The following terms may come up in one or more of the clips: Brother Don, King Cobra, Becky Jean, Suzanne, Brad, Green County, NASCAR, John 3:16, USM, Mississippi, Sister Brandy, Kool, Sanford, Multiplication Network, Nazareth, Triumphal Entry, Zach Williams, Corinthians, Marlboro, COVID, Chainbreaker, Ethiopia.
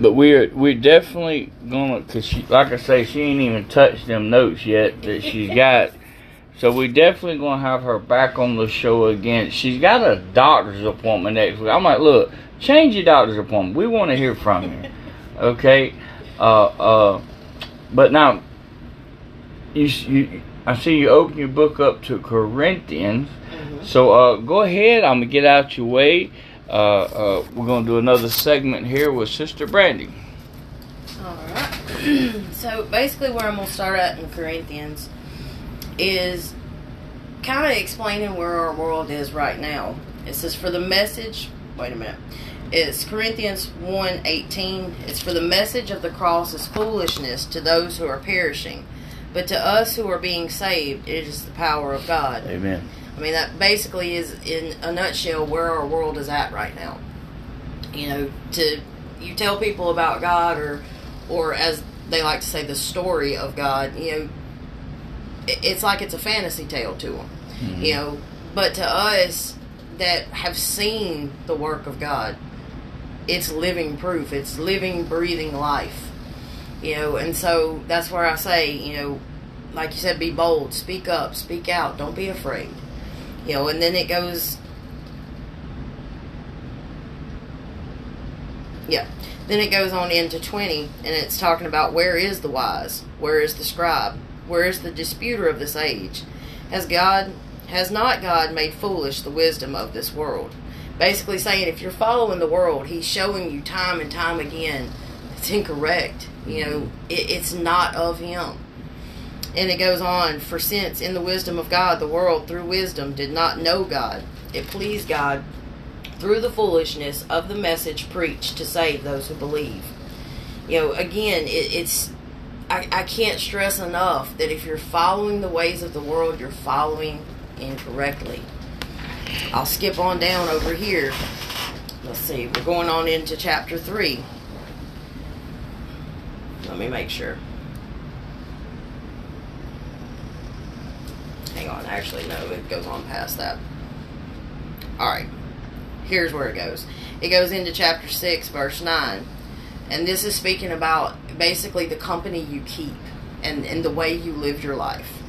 But we're definitely gonna, cause she, like I say, she ain't even touched them notes yet that she's got. So we definitely gonna have her back on the show again. She's got a doctor's appointment next week. I'm like, look, change your doctor's appointment. We want to hear from you, okay? But now, you I see you open your book up to Corinthians. Mm-hmm. So go ahead. I'm gonna get out your way. We're going to do another segment here with Sister Brandy. Alright. So basically where I'm going to start at in Corinthians is kind of explaining where our world is right now. It says for the message, wait a minute, it's Corinthians 1:18. It's for the message of the cross is foolishness to those who are perishing, but to us who are being saved, it is the power of God. Amen. I mean, that basically is, in a nutshell, where our world is at right now. You know, you tell people about God, or as they like to say, the story of God, you know, it's like it's a fantasy tale to them. Mm-hmm. You know, but to us that have seen the work of God, it's living proof. It's living, breathing life. You know, and so that's where I say, you know, like you said, be bold, speak up, speak out, don't be afraid. You know, and then it goes, yeah, then it goes on into 20, and it's talking about where is the wise, where is the scribe, where is the disputer of this age? Has not God made foolish the wisdom of this world? Basically saying, if you're following the world, he's showing you time and time again, it's incorrect. You know, it's not of him. And it goes on, for since in the wisdom of God, the world through wisdom did not know God, it pleased God through the foolishness of the message preached to save those who believe. You know, again, I can't stress enough that if you're following the ways of the world, you're following incorrectly. I'll skip on down over here. Let's see, we're going on into chapter 3. Let me make sure. Hang on, actually, no, it goes on past that. Alright, here's where it goes. It goes into chapter 6, verse 9. And this is speaking about, basically, the company you keep and the way you live your life.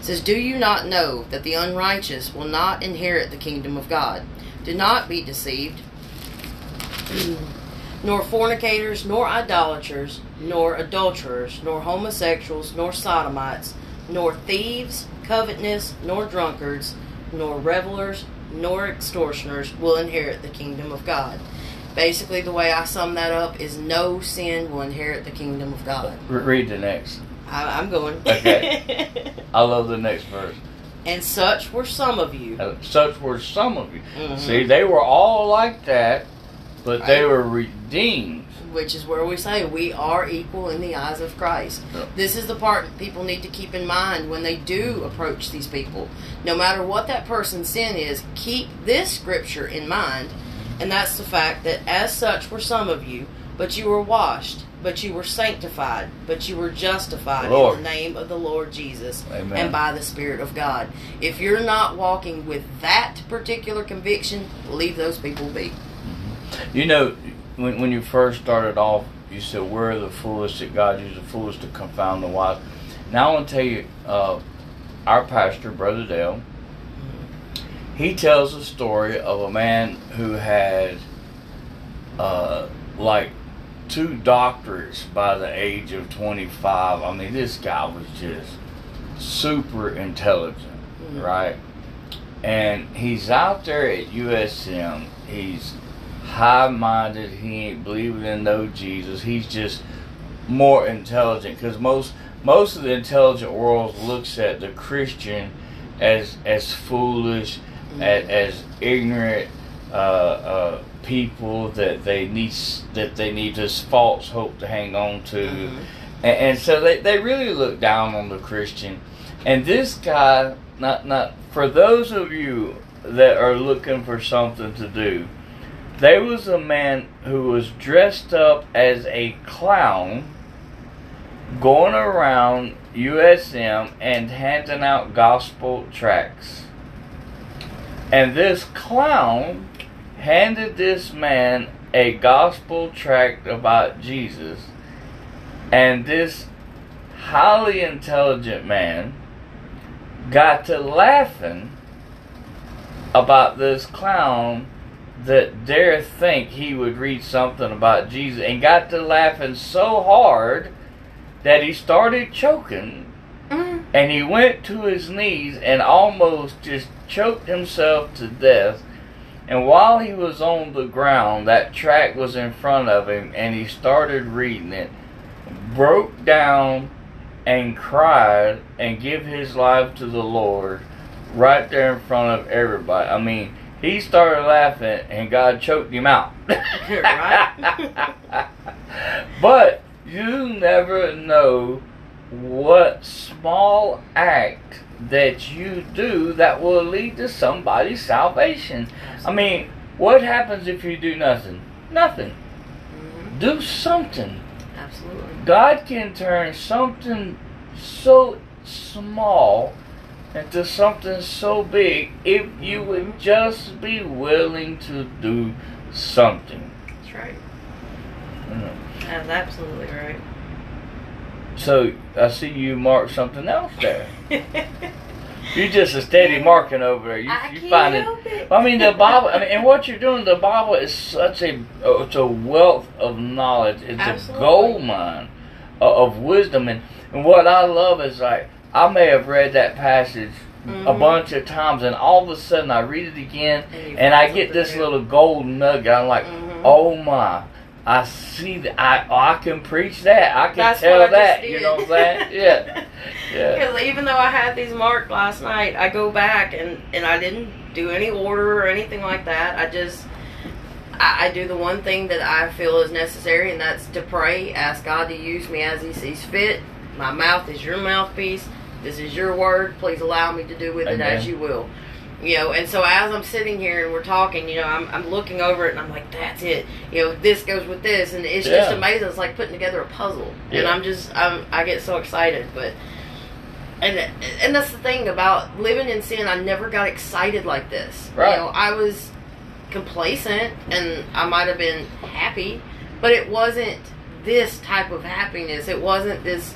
It says, do you not know that the unrighteous will not inherit the kingdom of God? Do not be deceived, nor fornicators, nor idolaters, nor adulterers, nor homosexuals, nor sodomites, nor thieves, covetous, nor drunkards, nor revelers, nor extortioners will inherit the kingdom of God. Basically, the way I sum that up is no sin will inherit the kingdom of God. Read the next. I'm going. Okay. I love the next verse. And such were some of you. Such were some of you. Mm-hmm. See, they were all like that, but right, they were redeemed. Which is where we say we are equal in the eyes of Christ. Yep. This is the part people need to keep in mind when they do approach these people. No matter what that person's sin is, keep this scripture in mind, and that's the fact that as such were some of you, but you were washed, but you were sanctified, but you were justified Lord. In the name of the Lord Jesus. Amen. And by the Spirit of God. If you're not walking with that particular conviction, leave those people be. You know, When you first started off, you said, where are the foolish that God uses the foolish to confound the wise? Now I want to tell you, our pastor, Brother Dale, he tells a story of a man who had like 2 doctorates by the age of 25. I mean, this guy was just super intelligent, right? And he's out there at USM. He's high-minded. He ain't believing in no Jesus. He's just more intelligent, because most of the intelligent world looks at the Christian as foolish, as ignorant people that they need this false hope to hang on to, and so they really look down on the Christian. And this guy, not for those of you that are looking for something to do. There was a man who was dressed up as a clown going around USM and handing out gospel tracts. And this clown handed this man a gospel tract about Jesus, and this highly intelligent man got to laughing about this clown that dared think he would read something about Jesus, and got to laughing so hard that he started choking. Mm-hmm. And he went to his knees and almost just choked himself to death. And while he was on the ground, that tract was in front of him, and he started reading it, broke down and cried and gave his life to the Lord right there in front of everybody. I mean, he started laughing and God choked him out. Right? But you never know what small act that you do that will lead to somebody's salvation. I mean, what happens if you do nothing? Nothing. Mm-hmm. Do something. Absolutely. God can turn something so small into something so big if you would just be willing to do something. That's right. Mm-hmm. That's absolutely right. So, I see you mark something else there. You're just a steady marking over there. You find it. I mean, the Bible, I mean, and what you're doing, the Bible is such a wealth of knowledge. It's absolutely a gold mine of wisdom. And what I love is, like, I may have read that passage mm-hmm. a bunch of times, and all of a sudden I read it again, and I get this little gold nugget. I'm like, mm-hmm. oh my. I see that. I can preach that. I can tell that. You know what I'm saying? Yeah. Because even though I had these marked last night, I go back and I didn't do any order or anything like that. I just, I do the one thing that I feel is necessary, and that's to pray. Ask God to use me as He sees fit. My mouth is your mouthpiece. This is your word. Please allow me to do with Amen. It as you will. You know, and so as I'm sitting here and we're talking, you know, I'm looking over it and I'm like, that's it. You know, this goes with this, and it's just amazing. It's like putting together a puzzle, and I get so excited. But and that's the thing about living in sin. I never got excited like this. Right. You know, I was complacent, and I might have been happy, but it wasn't this type of happiness. It wasn't this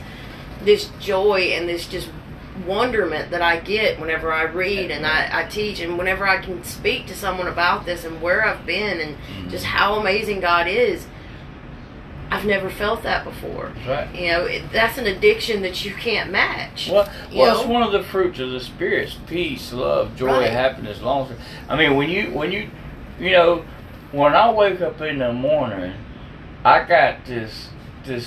joy and this just wonderment that I get whenever I read and I teach, and whenever I can speak to someone about this and where I've been and mm-hmm. just how amazing God is. I've never felt that before. Right. You know, that's an addiction that you can't match. Well, it's one of the fruits of the Spirit: peace, love, joy, happiness, long. I mean, when I wake up in the morning, I got this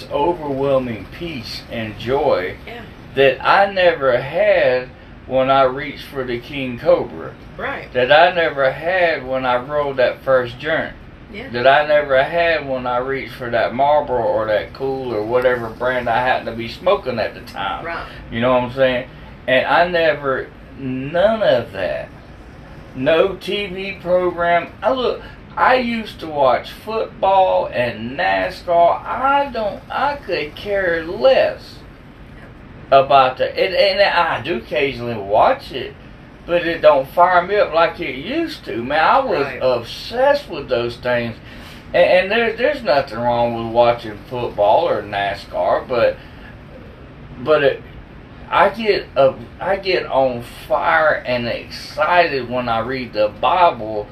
overwhelming peace and joy. Yeah. That I never had when I reached for the King Cobra. Right. That I never had when I rolled that first joint. Yeah. That I never had when I reached for that Marlboro or that Kool or whatever brand I happened to be smoking at the time. Right. You know what I'm saying? And none of that. No TV program. I used to watch football and NASCAR. I could care less about that, and I do occasionally watch it, but it don't fire me up like it used to. Man, I was obsessed with those things, and there's nothing wrong with watching football or NASCAR, but I get on fire and excited when I read the Bible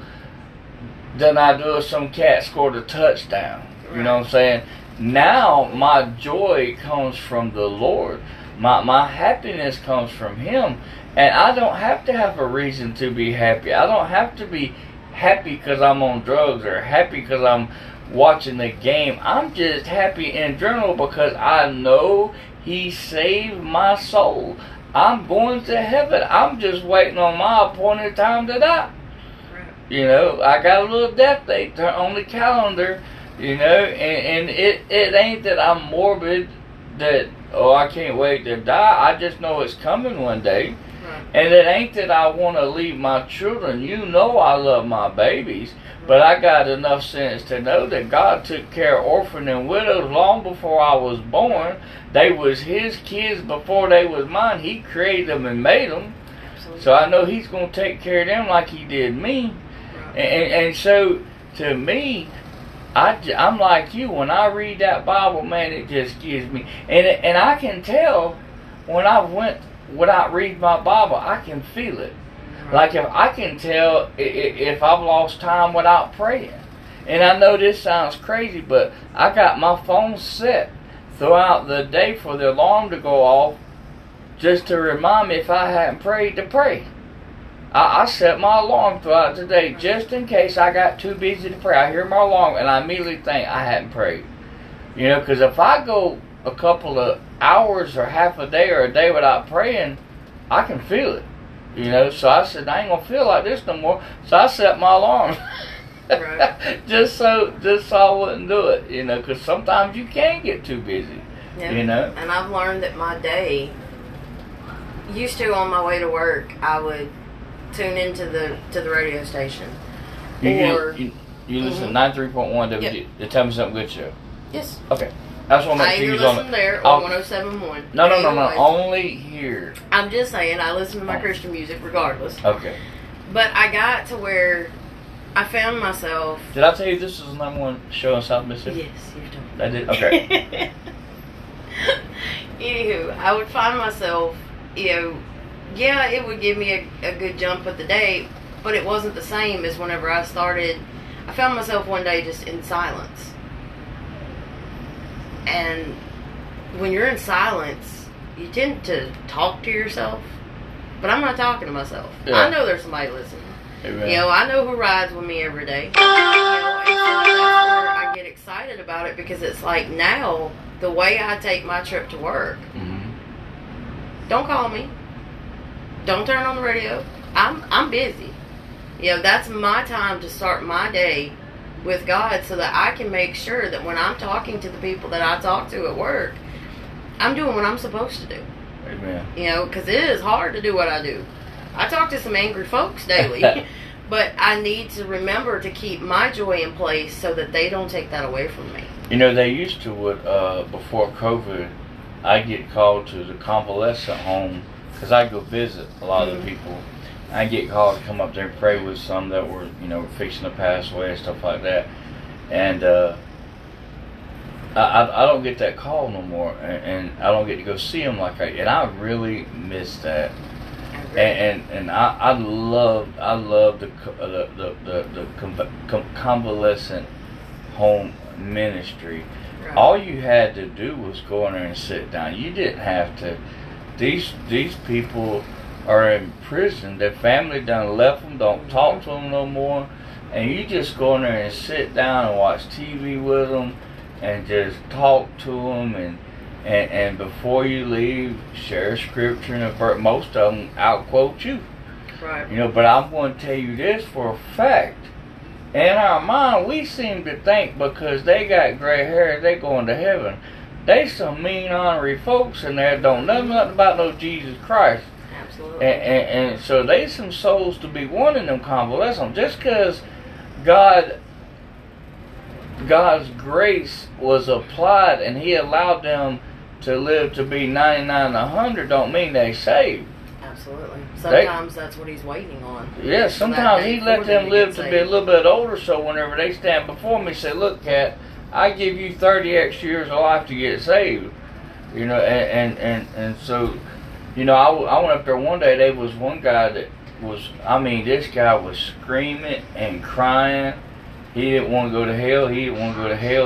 than I do if some cat scored a touchdown. Right. You know what I'm saying? Now my joy comes from the Lord. My happiness comes from Him, and I don't have to have a reason to be happy. I don't have to be happy because I'm on drugs or happy because I'm watching the game. I'm just happy in general because I know He saved my soul. I'm going to heaven. I'm just waiting on my appointed time to die. You know, I got a little death date on the calendar, you know, and it ain't that I'm morbid that, oh, I can't wait to die. I just know it's coming one day. Right. And it ain't that I want to leave my children. You know I love my babies. Right. But I got enough sense to know that God took care of orphans and widows long before I was born. They was His kids before they was mine. He created them and made them. Absolutely. So I know He's going to take care of them like He did me. Right. And so, to me, I'm like you. When I read that Bible, man, it just gives me. And I can tell when I read my Bible, I can feel it. Like if I can tell if I've lost time without praying. And I know this sounds crazy, but I got my phone set throughout the day for the alarm to go off just to remind me if I hadn't prayed to pray. I set my alarm throughout the day just in case I got too busy to pray. I hear my alarm and I immediately think I hadn't prayed. You know, because if I go a couple of hours or half a day or a day without praying, I can feel it. You know, so I said, I ain't going to feel like this no more. So I set my alarm. Right. just so I wouldn't do it, you know, because sometimes you can get too busy, yeah. You know. And I've learned that my day, used to on my way to work, I would tune into the radio station. You listen to 93.1 WG, the Tell Me Something Good show. Yes. Okay. That's what I either listen on there or 107.1. No. Only here. I'm just saying, I listen to my Christian music regardless. Okay. But I got to where I found myself. Did I tell you this is the number one show in South Mississippi? Yes, you told me. I did. Okay. Anywho, I would find myself, you know, yeah, it would give me a good jump of the day, but it wasn't the same as whenever I started. I found myself one day just in silence. And when you're in silence, you tend to talk to yourself. But I'm not talking to myself. Yeah. I know there's somebody listening. Amen. You know, I know who rides with me every day. You know, I get excited about it because it's like now, the way I take my trip to work, don't call me. Don't turn on the radio. I'm busy. You know, that's my time to start my day with God so that I can make sure that when I'm talking to the people that I talk to at work, I'm doing what I'm supposed to do. Amen. You know, because it is hard to do what I do. I talk to some angry folks daily, but I need to remember to keep my joy in place so that they don't take that away from me. You know, they used to, before COVID, I get called to the convalescent home because I go visit a lot of the people. I get called to come up there and pray with some that were, you know, fixing to pass away and stuff like that. And I don't get that call no more, and I don't get to go see them like and I really miss that. And I love the convalescent home ministry. Right. All you had to do was go in there and sit down. You didn't have to. These people are in prison. Their family done left them. Don't talk to them no more. And you just go in there and sit down and watch TV with them, and just talk to them and before you leave, share scripture, and most of them outquote you. Right. You know, but I'm going to tell you this for a fact. In our mind, we seem to think because they got gray hair, they going to heaven. They some mean, ornery folks in there don't know nothing about no Jesus Christ. Absolutely. And so they some souls to be won in them convalescent. Just because God's grace was applied and He allowed them to live to be 99 to 100 don't mean they saved. Absolutely. Sometimes that's what He's waiting on. Yeah, sometimes He let them live to be a little bit older, so whenever they stand before me, say, look, Cat, I give you 30 extra years of life to get saved. You know, and so, you know, I went up there one day, there was one guy that was, I mean, this guy was screaming and crying. He didn't want to go to hell.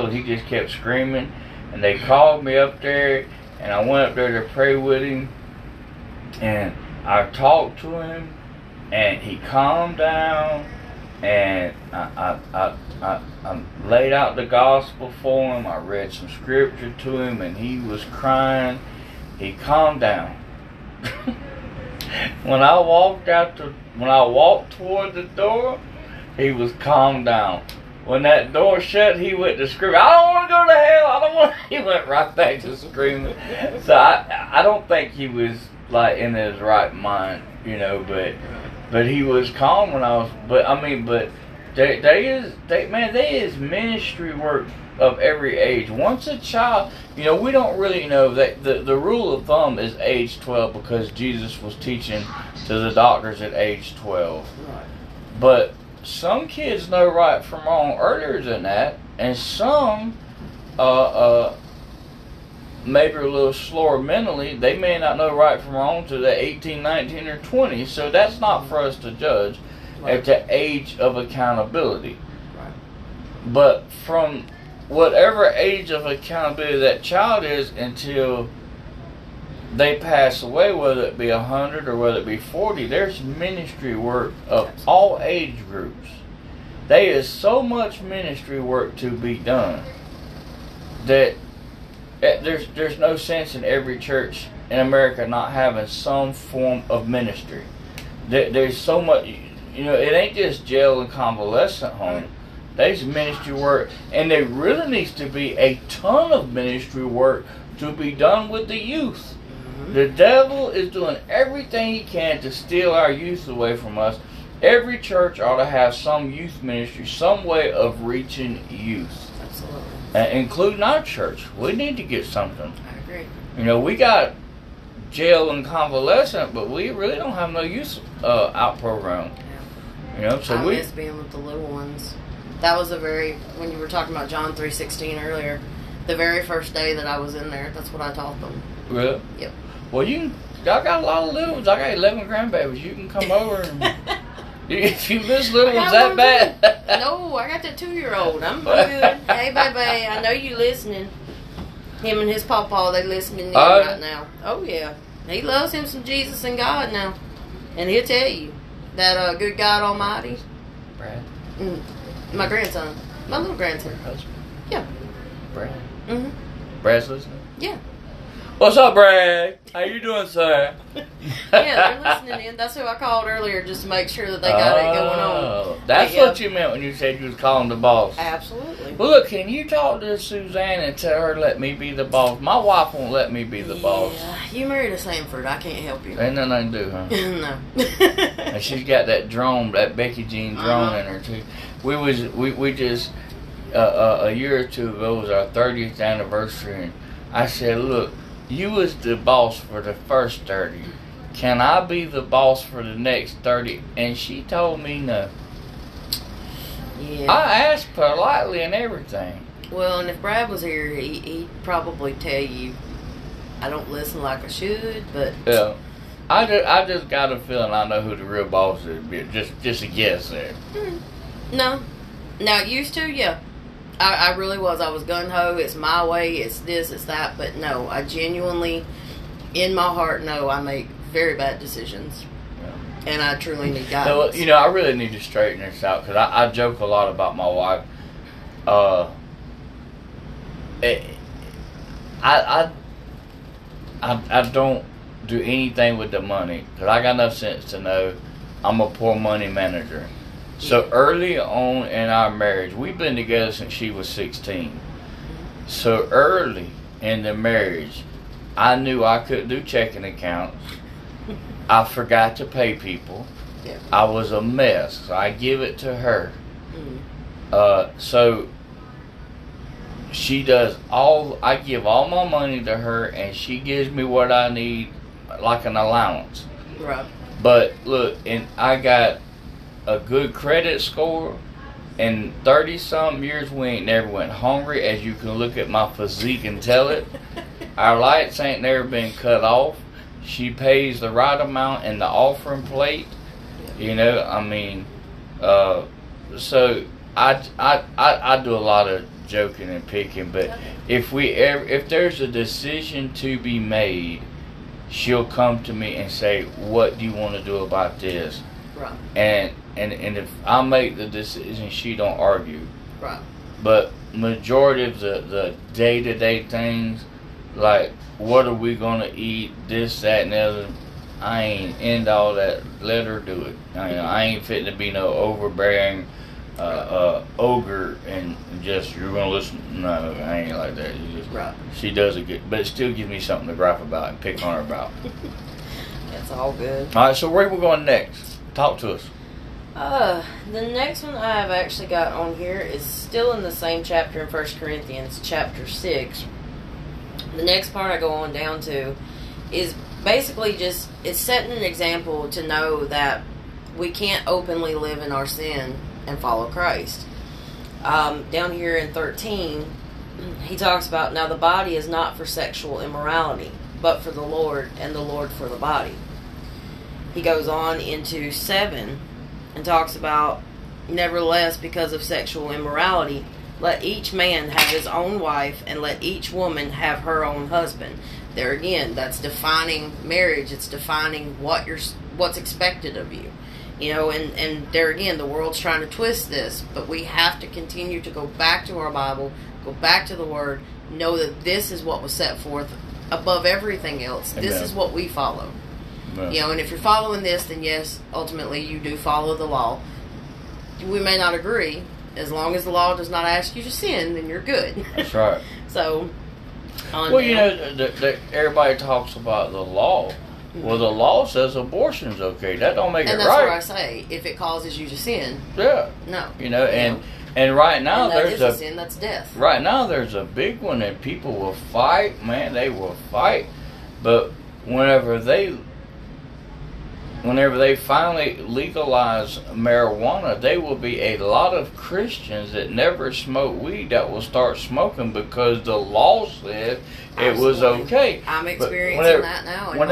He just kept screaming. And they called me up there, and I went up there to pray with him. And I talked to him, and he calmed down. And I laid out the gospel for him. I read some scripture to him, and he was crying. He calmed down. When I walked toward the door, he was calmed down. When that door shut, he went to screaming, I don't want to go to hell. He went right back to screaming. So I don't think he was like in his right mind, you know, but he was calm when I was, but they is ministry work of every age. Once a child, you know, we don't really know that the rule of thumb is age 12 because Jesus was teaching to the doctors at age 12. Right. But some kids know right from wrong earlier than that. And some maybe a little slower mentally, they may not know right from wrong till they're 18, 19, or 20. So that's not for us to judge at the age of accountability. But from whatever age of accountability that child is until they pass away, whether it be 100 or whether it be 40, there's ministry work of all age groups. There is so much ministry work to be done that there's no sense in every church in America not having some form of ministry. There's so much, you know, it ain't just jail and convalescent home. There's ministry work, and there really needs to be a ton of ministry work to be done with the youth. Mm-hmm. The devil is doing everything he can to steal our youth away from us. Every church ought to have some youth ministry, some way of reaching youth. Absolutely. Including our church. We need to get something. I agree. You know, we got jail and convalescent, but we really don't have no youth out program. Yeah. You know, so I miss being with the little ones. That was a very, when you were talking about John 3:16 earlier, the very first day that I was in there, that's what I taught them. Really? Yep. Well, y'all got a lot of little ones. I got 11 grandbabies. You can come over and, if you miss little ones that bad. No, I got that 2-year-old. I'm good. Hey, baby, I know you listening. Him and his pawpaw, they listening to you right now. Oh, yeah. He loves him some Jesus and God now. And he'll tell you that good God Almighty. Brad. Mm. My grandson. My little grandson. Your husband? Yeah. Brad? Mm-hmm. Brad's listening? Yeah. What's up, Brad? How you doing, sir? Yeah, they're listening in. That's who I called earlier just to make sure that they got it going on. That's what you meant when you said you was calling the boss. Absolutely. Well, look, can you talk to Suzanne and tell her let me be the boss? My wife won't let me be the boss. Yeah, you married a Sanford. I can't help you. Ain't nothing I can do, huh? No. And she's got that drone, that Becky Jean drone in her, too. We just, a year or two ago was our 30th anniversary, and I said, look, you was the boss for the first 30. Can I be the boss for the next 30? And she told me no. Yeah. I asked politely and everything. Well, and if Brad was here, he'd probably tell you, I don't listen like I should, but... Yeah. I just got a feeling I know who the real boss is. Just a guess there. Mm. No. Now, used to, yeah. I really was. I was gung-ho. It's my way. It's this. It's that. But no, I genuinely, in my heart, no, I make very bad decisions. Yeah. And I truly need guidance. So, you know, I really need to straighten this out because I joke a lot about my wife. I don't do anything with the money because I got enough sense to know I'm a poor money manager. So early on in our marriage, we've been together since she was 16. So early in the marriage, I knew I couldn't do checking accounts. I forgot to pay people. Yeah. I was a mess. So I give it to her. Mm-hmm. So she does all, I give all my money to her and she gives me what I need, like an allowance. Right. But look, and I got a good credit score, and 30-some years we ain't never went hungry, as you can look at my physique and tell it. Our lights ain't never been cut off. She pays the right amount in the offering plate. You know, I mean, so I do a lot of joking and picking, but if there's a decision to be made, she'll come to me and say, what do you want to do about this? Right. And if I make the decision, she don't argue. Right. But majority of the day-to-day things, like what are we going to eat, this, that, and the other, I ain't into all that. Let her do it. I ain't fitting to be no overbearing ogre and just, you're going to listen. No, I ain't like that. She does it good, but it still gives me something to gripe about and pick on her about. That's all good. All right, so where are we going next? Talk to us. The next one I've actually got on here is still in the same chapter in 1 Corinthians, chapter 6. The next part I go on down to is basically just, it's setting an example to know that we can't openly live in our sin and follow Christ. down here in 13, he talks about, now the body is not for sexual immorality, but for the Lord, and the Lord for the body. He goes on into 7 and talks about, nevertheless, because of sexual immorality, let each man have his own wife, and let each woman have her own husband. There again, that's defining marriage. It's defining what you're, what's expected of you. You know, and there again, the world's trying to twist this, but we have to continue to go back to our Bible, go back to the Word, know that this is what was set forth above everything else. Amen. This is what we follow. Amen. You know, and if you're following this, then yes, ultimately you do follow the law. We may not agree. As long as the law does not ask you to sin, then you're good. That's right. So, well, you know, everybody talks about the law. Well, the law says abortion's okay. That don't make it right. And that's what I say. If it causes you to sin, yeah, no, you know, and right now there's a sin, that's death. Right now there's a big one, and people will fight. Man, they will fight. But whenever they finally legalize marijuana, there will be a lot of Christians that never smoked weed that will start smoking because the law said it was okay. I'm experiencing that now in my own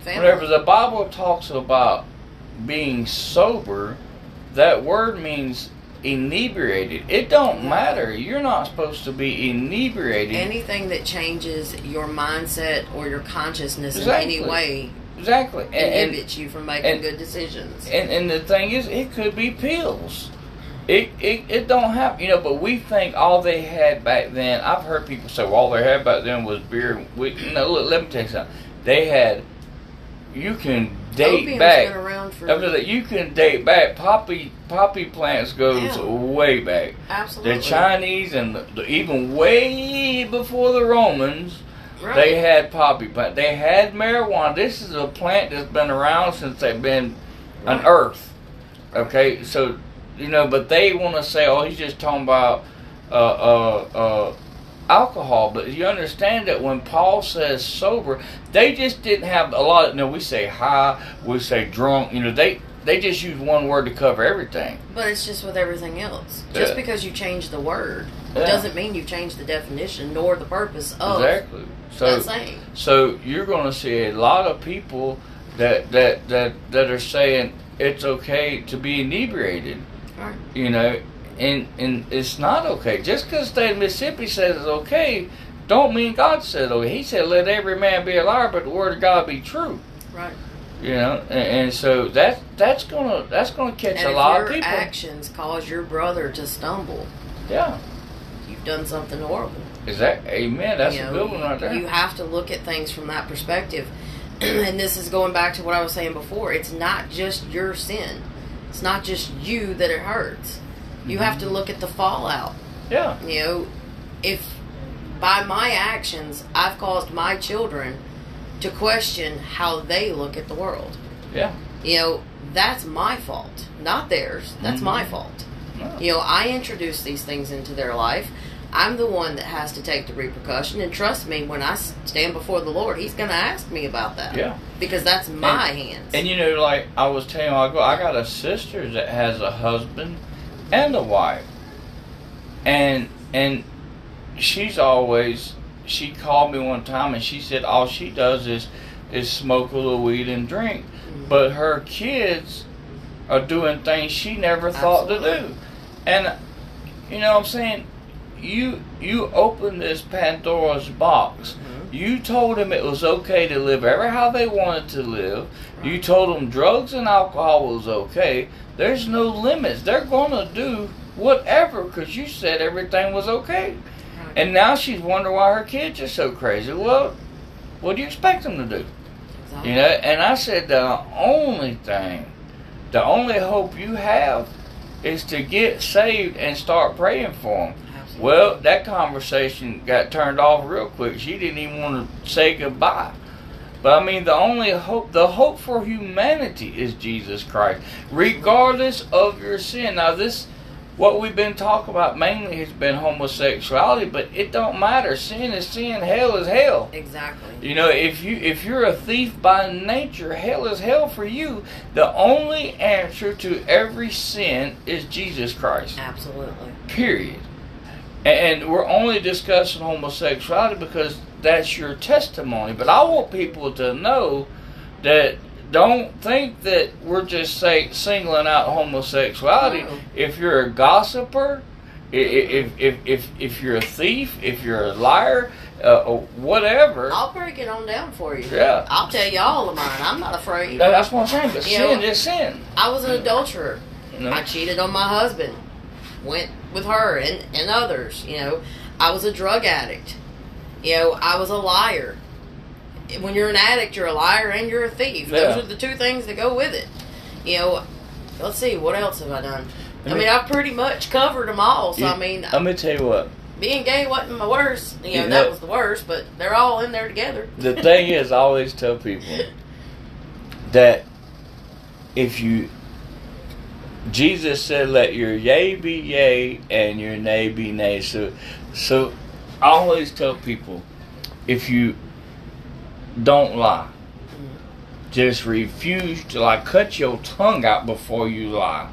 family. Whenever the Bible talks about being sober, that word means inebriated. It don't matter. You're not supposed to be inebriated. Anything that changes your mindset or your consciousness in any way. Exactly. And inhibits you from making good decisions. And the thing is, it could be pills. It don't happen, you know, but we think all they had back then, I've heard people say, well, all they had back then was beer. No, look, let me tell you something. They had, you can date opium's back. Been around for you can date back. Poppy plants goes way back. Absolutely. The Chinese and even way before the Romans. Right. They had poppy plant. They had marijuana. This is a plant that's been around since they've been on Earth. Okay, so you know, but they want to say, "Oh, he's just talking about alcohol." But you understand that when Paul says sober, they just didn't have a lot. No, we say high, we say drunk. You know, they just use one word to cover everything. But it's just with everything else. Yeah. Just because you change the word doesn't mean you change the definition nor the purpose of. Exactly. So you're going to see a lot of people that are saying it's okay to be inebriated, right. You know, and it's not okay. Just because the state of Mississippi says it's okay, don't mean God said okay. He said, "Let every man be a liar, but the word of God be true." Right. You know, and so that's gonna catch a lot of people. And if your actions cause your brother to stumble, yeah, you've done something horrible. Exactly. Amen. That's a good one right there. You have to look at things from that perspective. And this is going back to what I was saying before. It's not just your sin. It's not just you that it hurts. You mm-hmm. have to look at the fallout. Yeah. You know, if by my actions I've caused my children to question how they look at the world. Yeah. You know, that's my fault, not theirs. That's mm-hmm. my fault. Yeah. You know, I introduced these things into their life. I'm the one that has to take the repercussion, and trust me, when I stand before the Lord, He's going to ask me about that. Yeah, because that's my hands. And you know, like I was telling you, I got a sister that has a husband and a wife, and she called me one time and she said all she does is smoke a little weed and drink, mm-hmm. but her kids are doing things she never thought to do, and you know what I'm saying. You opened this Pandora's box. Mm-hmm. You told them it was okay to live every how they wanted to live. Right. You told them drugs and alcohol was okay. There's no limits. They're going to do whatever because you said everything was okay. Right. And now she's wondering why her kids are so crazy. Well, what do you expect them to do? Exactly. You know. And I said the only hope you have is to get saved and start praying for them. Well, that conversation got turned off real quick. She didn't even want to say goodbye. But I mean, the hope for humanity is Jesus Christ, regardless of your sin. Now, this What we've been talking about mainly has been homosexuality, but it don't matter. Sin is sin. Hell is hell. Exactly. You know, if you're a thief by nature, hell is hell for you. The only answer to every sin is Jesus Christ. Absolutely. Period. And we're only discussing homosexuality because that's your testimony. But I want people to know that don't think that we're just singling out homosexuality. No. If you're a gossiper, if you're a thief, if you're a liar, whatever. I'll break it on down for you. Yeah. I'll tell you all of mine. I'm not afraid. That's what I'm saying. But sin is sin. I was an adulterer. No. I cheated on my husband. Went with her and others. You know, I was a drug addict. You know, I was a liar. When you're an addict, you're a liar and you're a thief. Yeah. Those are the two things that go with it. You know, let's see, what else have I done? I mean, I've pretty much covered them all. So, let me tell you what. Being gay wasn't my worst. You know, that was the worst, but they're all in there together. The thing is, I always tell people that Jesus said, let your yay be yay and your nay be nay. So I always tell people, if you don't lie. Just refuse to lie. Cut your tongue out before you lie.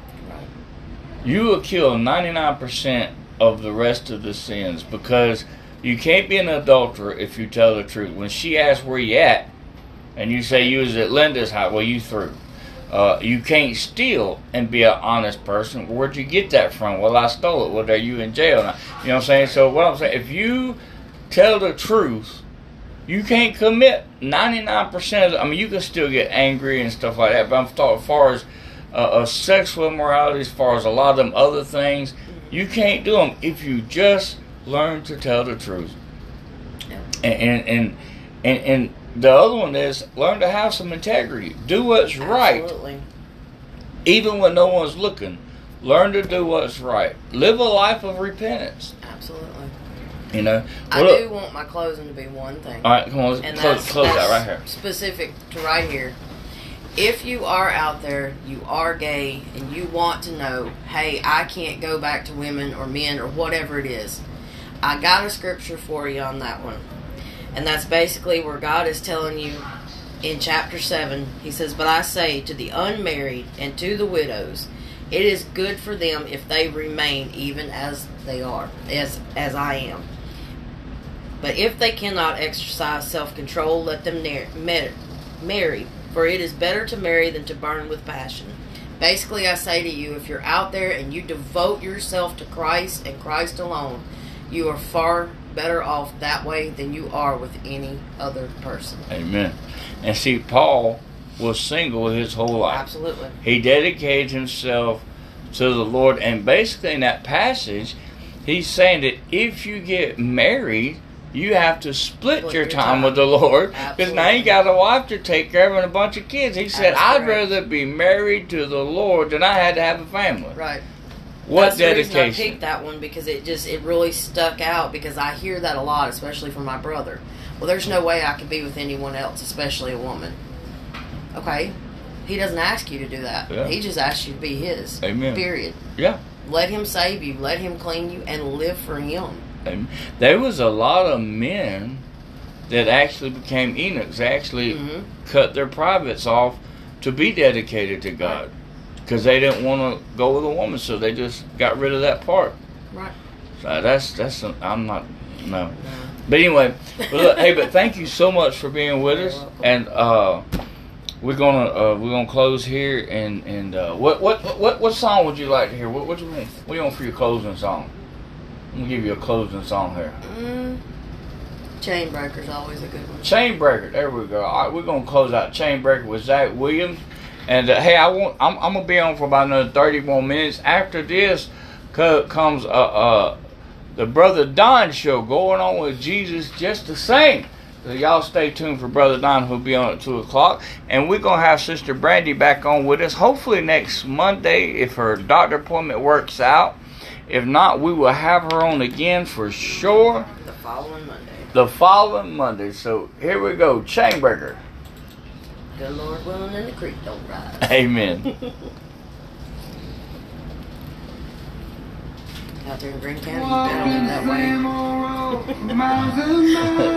You will kill 99% of the rest of the sins because you can't be an adulterer if you tell the truth. When she asks where you at and you say you was at Linda's house, well, you threw. You can't steal and be an honest person. Where'd you get that from? Well, I stole it. Well, are you in jail now? You know what I'm saying? So what I'm saying, if you tell the truth, you can't commit 99% of it. I mean, you can still get angry and stuff like that, but I'm talking as far as sexual immorality, as far as a lot of them other things, you can't do them if you just learn to tell the truth. And the other one is learn to have some integrity. Do what's right. Absolutely. Even when no one's looking, learn to do what's right. Live a life of repentance. Absolutely. You know, I do want my closing to be one thing. All right, come on, close that right here. Specific to right here. If you are out there, you are gay, and you want to know, hey, I can't go back to women or men or whatever it is, I got a scripture for you on that one. And that's basically where God is telling you in chapter 7. He says, but I say to the unmarried and to the widows, it is good for them if they remain even as they are, as I am. But if they cannot exercise self-control, let them marry, for it is better to marry than to burn with passion. Basically, I say to you, if you're out there and you devote yourself to Christ and Christ alone, you are far better off that way than you are with any other person. Amen. And see, Paul was single his whole life. Absolutely. He dedicated himself to the Lord. And basically in that passage, he's saying that if you get married, you have to split your time with the Lord, because now you got a wife to take care of and a bunch of kids. He said, I'd rather be married to the Lord than I had to have a family. Right. What dedication. That's the reason I picked that one, because it really stuck out, because I hear that a lot, especially from my brother. Well, there's no way I could be with anyone else, especially a woman. Okay? He doesn't ask you to do that. Yeah. He just asks you to be his. Amen. Period. Yeah. Let him save you. Let him clean you and live for him. There was a lot of men that actually became eunuchs, actually cut their privates off to be dedicated to God because they didn't want to go with a woman, so they just got rid of that part. Right. So I'm not. But anyway, but thank you so much for being with us, and we're gonna close here. And what song would you like to hear? What do you want for your closing song? I'm going to give you a closing song here. Chainbreaker's always a good one. Chainbreaker, there we go. All right, we're going to close out Chainbreaker with Zach Williams. And hey, I'm going to be on for about another 30 more minutes. After this comes the Brother Don show, going on with Jesus just the same. So y'all stay tuned for Brother Don, who'll be on at 2 o'clock. And we're going to have Sister Brandy back on with us, hopefully next Monday if her doctor appointment works out. If not, we will have her on again for sure. The following Monday. So here we go. Chainbreaker. Good Lord willing and the creek don't rise. Amen. out there in Green County, down that way.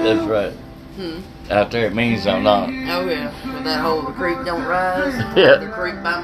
That's right. Hmm. Out there it means I'm not. Oh yeah, when that whole creek don't rise, yeah. The creek by